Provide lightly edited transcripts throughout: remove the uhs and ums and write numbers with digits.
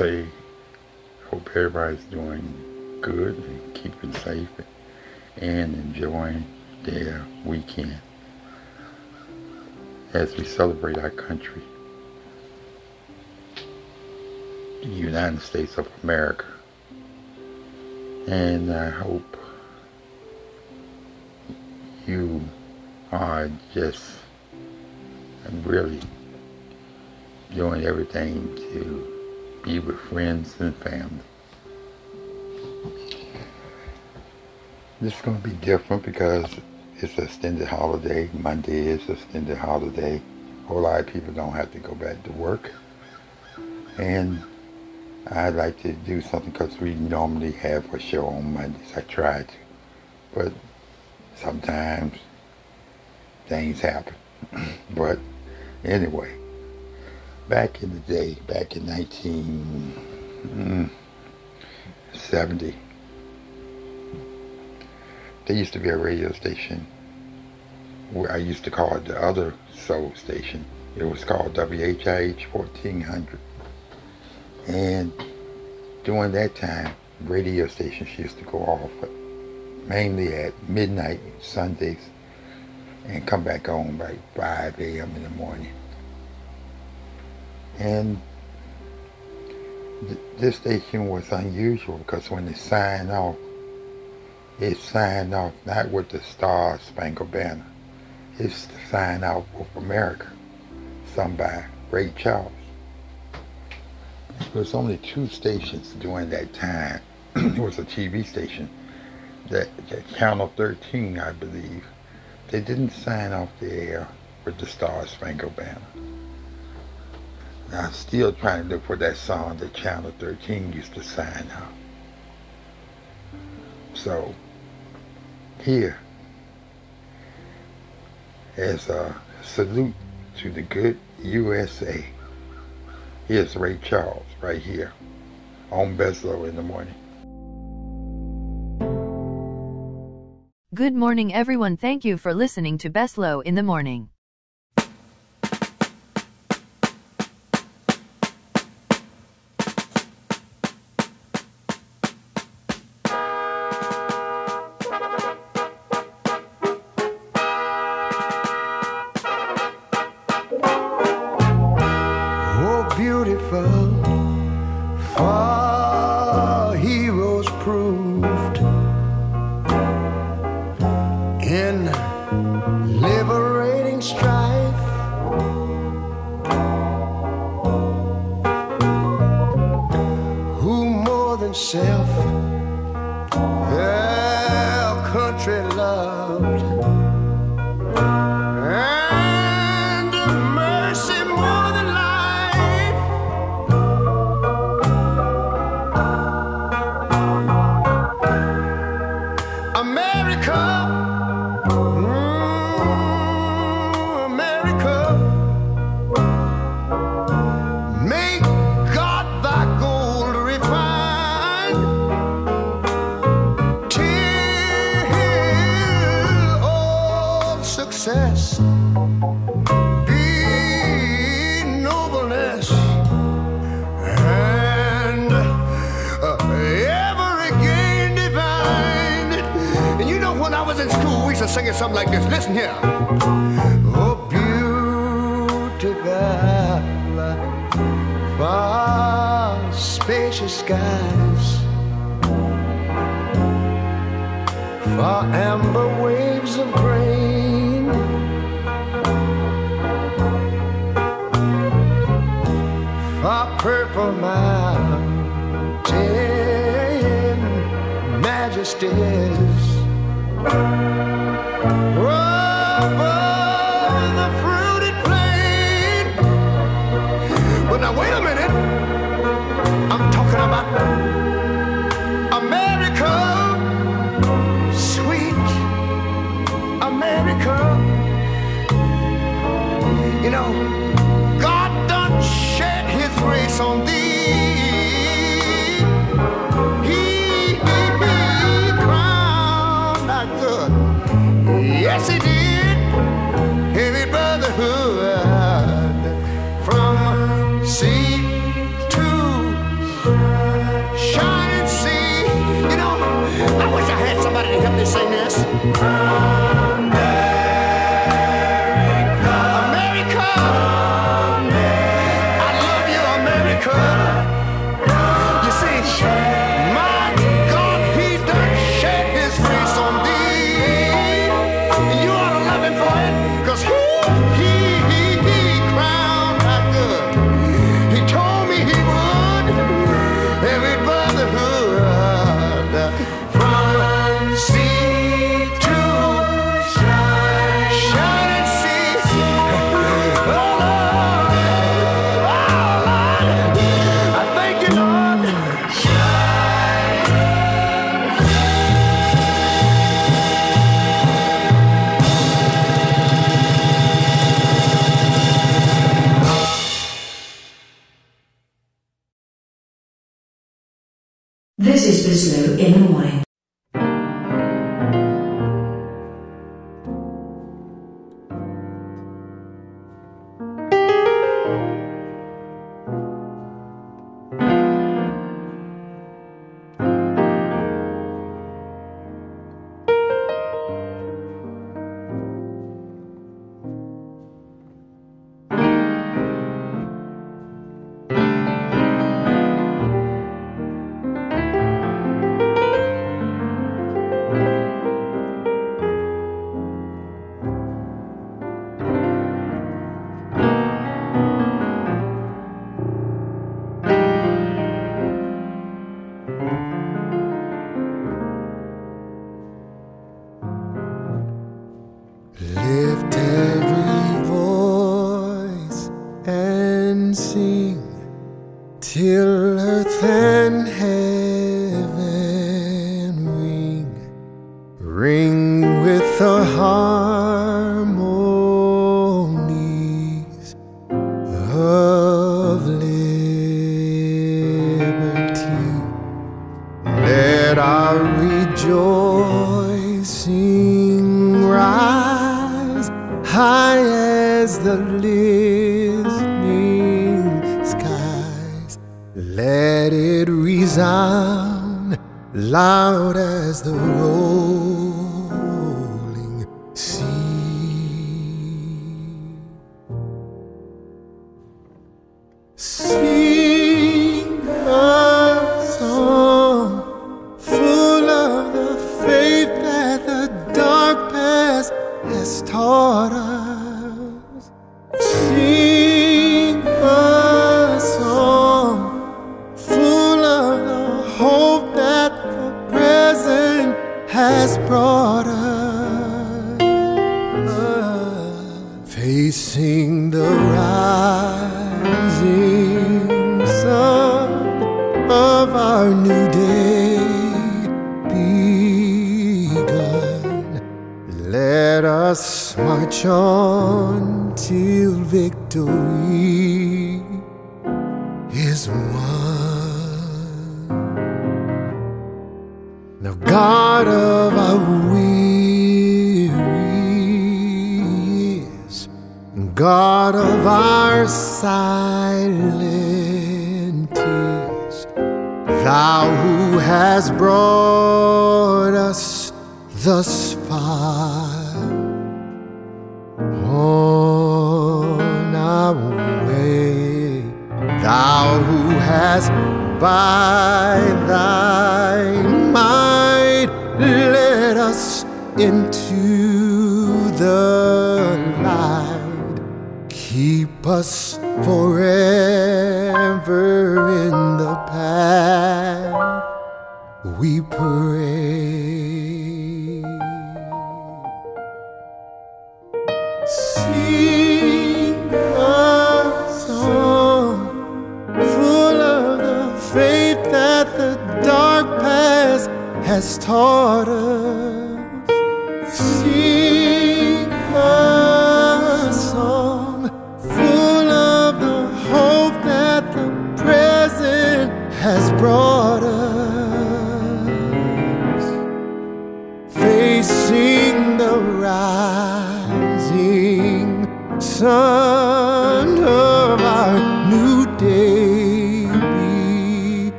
say, hope everybody's doing good and keeping safe and enjoying their weekend as we celebrate our country, the United States of America. And I hope you are just really doing everything to be with friends and family. This is going to be different because it's an extended holiday. Monday is an extended holiday. A whole lot of people don't have to go back to work. And I'd like to do something because we normally have a show on Mondays. I try to. But sometimes things happen. But anyway, back in the day, back in 1970, there used to be a radio station where I used to call it the other soul station. It was called WHIH 1400. And during that time, radio stations used to go off mainly at midnight Sundays and come back on by 5 a.m. in the morning. And this station was unusual because when they signed off, it signed off not with the Star Spangled Banner. It signed off with America, sung by Ray Charles. There was only two stations during that time. It was a TV station, that Channel 13, I believe. They didn't sign off the air with the Star Spangled Banner. Now, I'm still trying to look for that song that Channel 13 used to sign off. So, here, as a salute to the good USA, here's Ray Charles right here on Beslow in the morning. Good morning, everyone. Thank you for listening to Beslow in the morning. Far heroes proved in liberating strife. Who more than self their country loved. Singing something like this. Listen here. Oh, beautiful, far spacious skies, far amber waves of grain, far purple mountain majesties. Above the fruited plain. But now wait a minute, I'm talking about America, sweet America. You know, God done shed his grace on thee. Yes, he did. Heavy brotherhood from sea to This is Bizlow in Hawaii.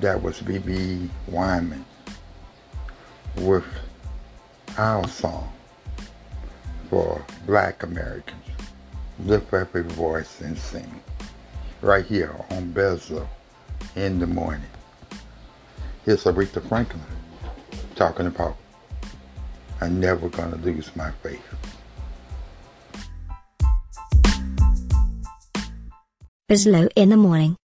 that was B.B. Wyman with our song for Black Americans, Lift Up Your Voice and Sing, right here on Beslow in the morning. Here's Aretha Franklin talking about I'm never gonna lose my faith. Bizlow in the morning.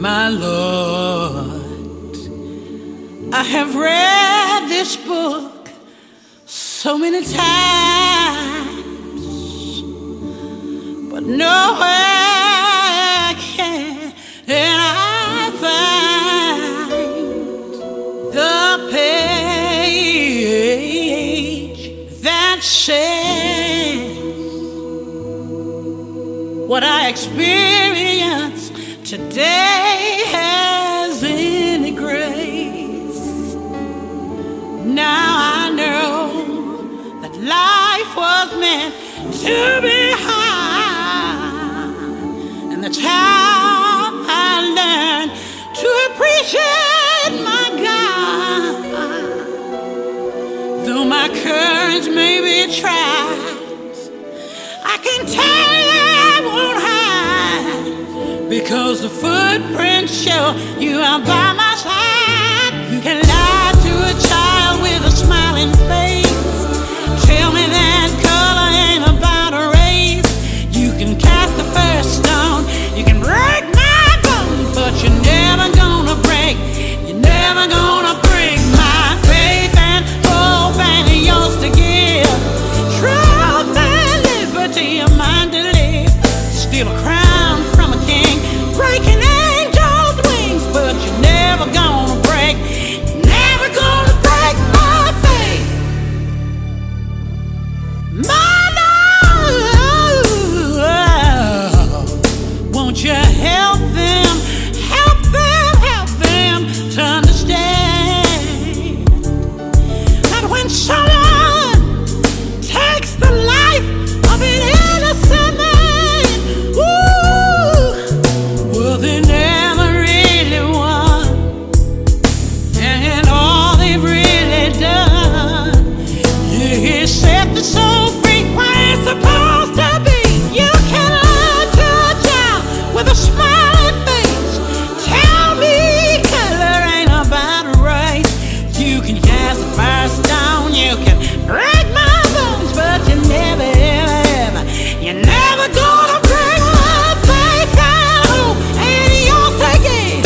My Lord, I have read this book so many times, but nowhere what I experience today has any grace. Now I know that life was meant to be hard, and that's how I learned to appreciate my God. Though my courage may be tried, I can tell you I won't hide, because the footprints show you are by my side. You can lie to a child with a smiling face, tell me that color ain't about a race. You can cast the first stone, you can break my bones, but you're never gonna break, you're never gonna break my faith and hope and yours to give. Truth and liberty of mind to live, steal a crown from a king, breaking angels' wings, but you're never gonna break, never gonna break my faith. My Lord, won't you help them, help them, help them to understand that when someone takes the life of an innocent man, ooh, well, they never really won, and all they've really done, yeah, is set the soul free where it's supposed to be. You can lie to a child with a smiling face, tell me color ain't about right. You can cast the first stone, you can break my bones, but you never, ever, ever, you're never gonna break my faith and hope and yours to give.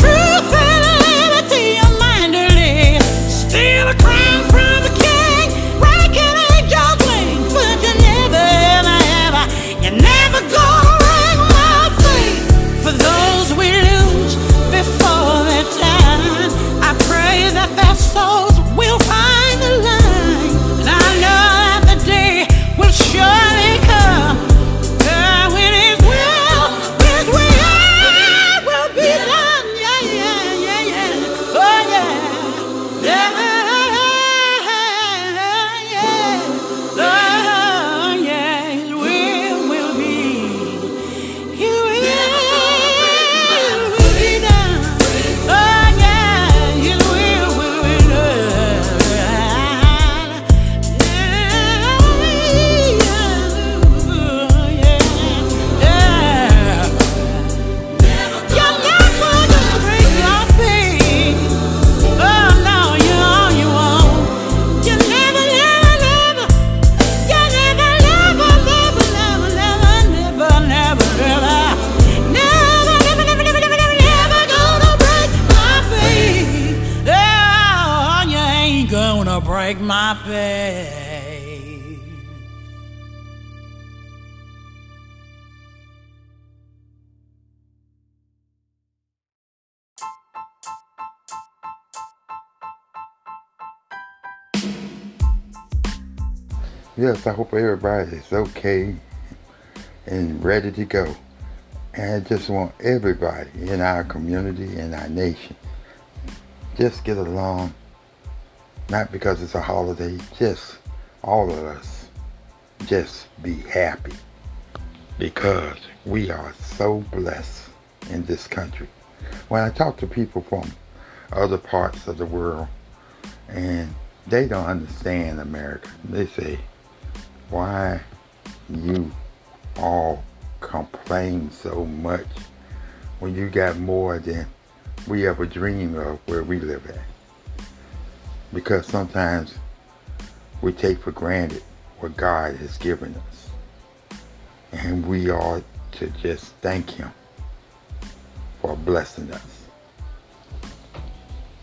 Truth and liberty of mind to live, steal a crown from a king, breaking angels' wings, but you never, ever, ever, you're never gonna break my faith. For those we lose before their time, I pray that their souls will find the line, and I know that the day will surely come, when His will be done. Yeah, yeah, yeah, yeah. Oh yeah, yeah, yeah. Oh yeah, His will be. You will be done. Oh yeah, His will be done. Yeah, yeah, yeah. You're never gonna break my faith. Oh no, you won't. You never, never, never. You never, never, never, never, never, never, never, never, never, never, never, never, never, never gonna break my faith. Oh, you ain't gonna break my faith. Yes, I hope everybody is okay and ready to go. And I just want everybody in our community and our nation just get along. Not because it's a holiday, just all of us just be happy, because we are so blessed in this country. When I talk to people from other parts of the world and they don't understand America, they say, why you all complain so much when you got more than we ever dreamed of where we live at? Because sometimes we take for granted what God has given us, and we ought to just thank Him for blessing us.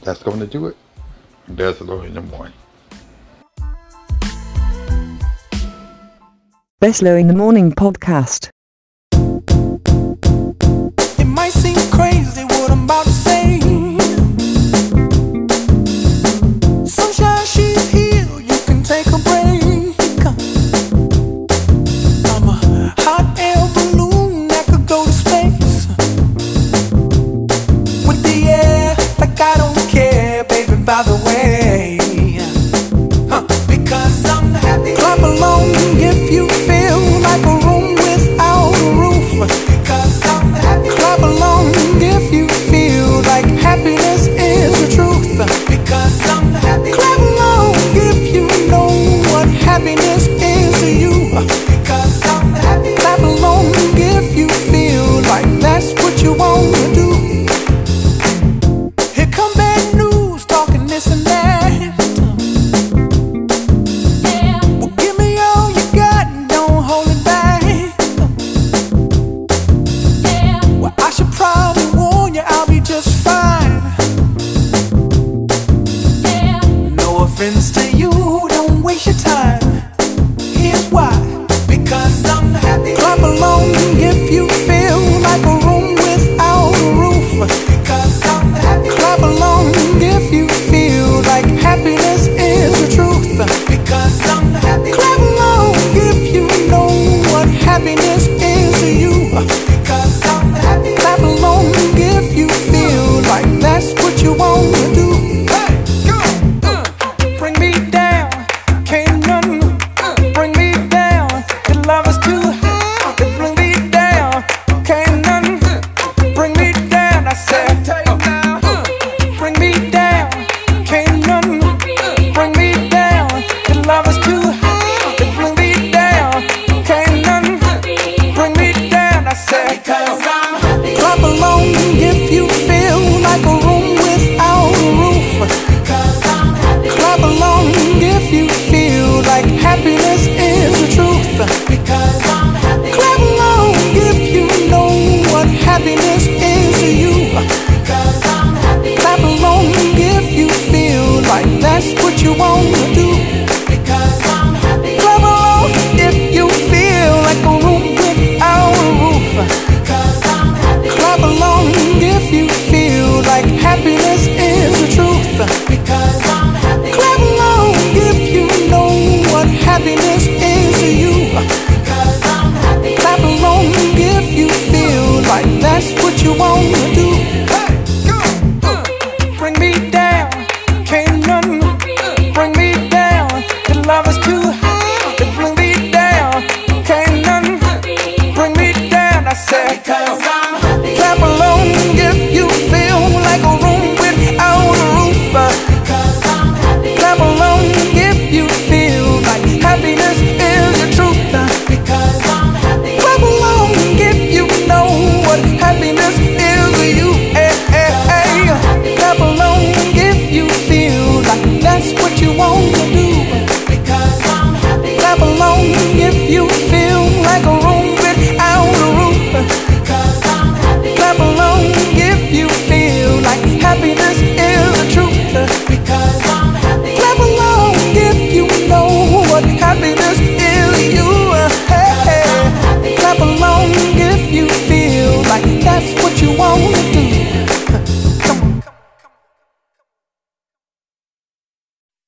That's going to do it. Beslow in the morning. Beslow in the morning podcast. It might seem crazy what I'm about to say. Sunshine, she's here. You can take a break. I'm a hot air balloon that could go to space. With the air, like I don't care, baby, by the way. Because I'm happy. Clap along if you feel like a room without a roof. Because I'm happy. Clap along if you feel like happiness is the truth. Because I'm happy. Clap along if you know what happiness is to you. Because I'm happy. Clap along if you feel like that's what you want to do. Here come bad news talking this and that.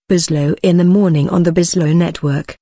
Bizlow in the morning on the Bizlow network.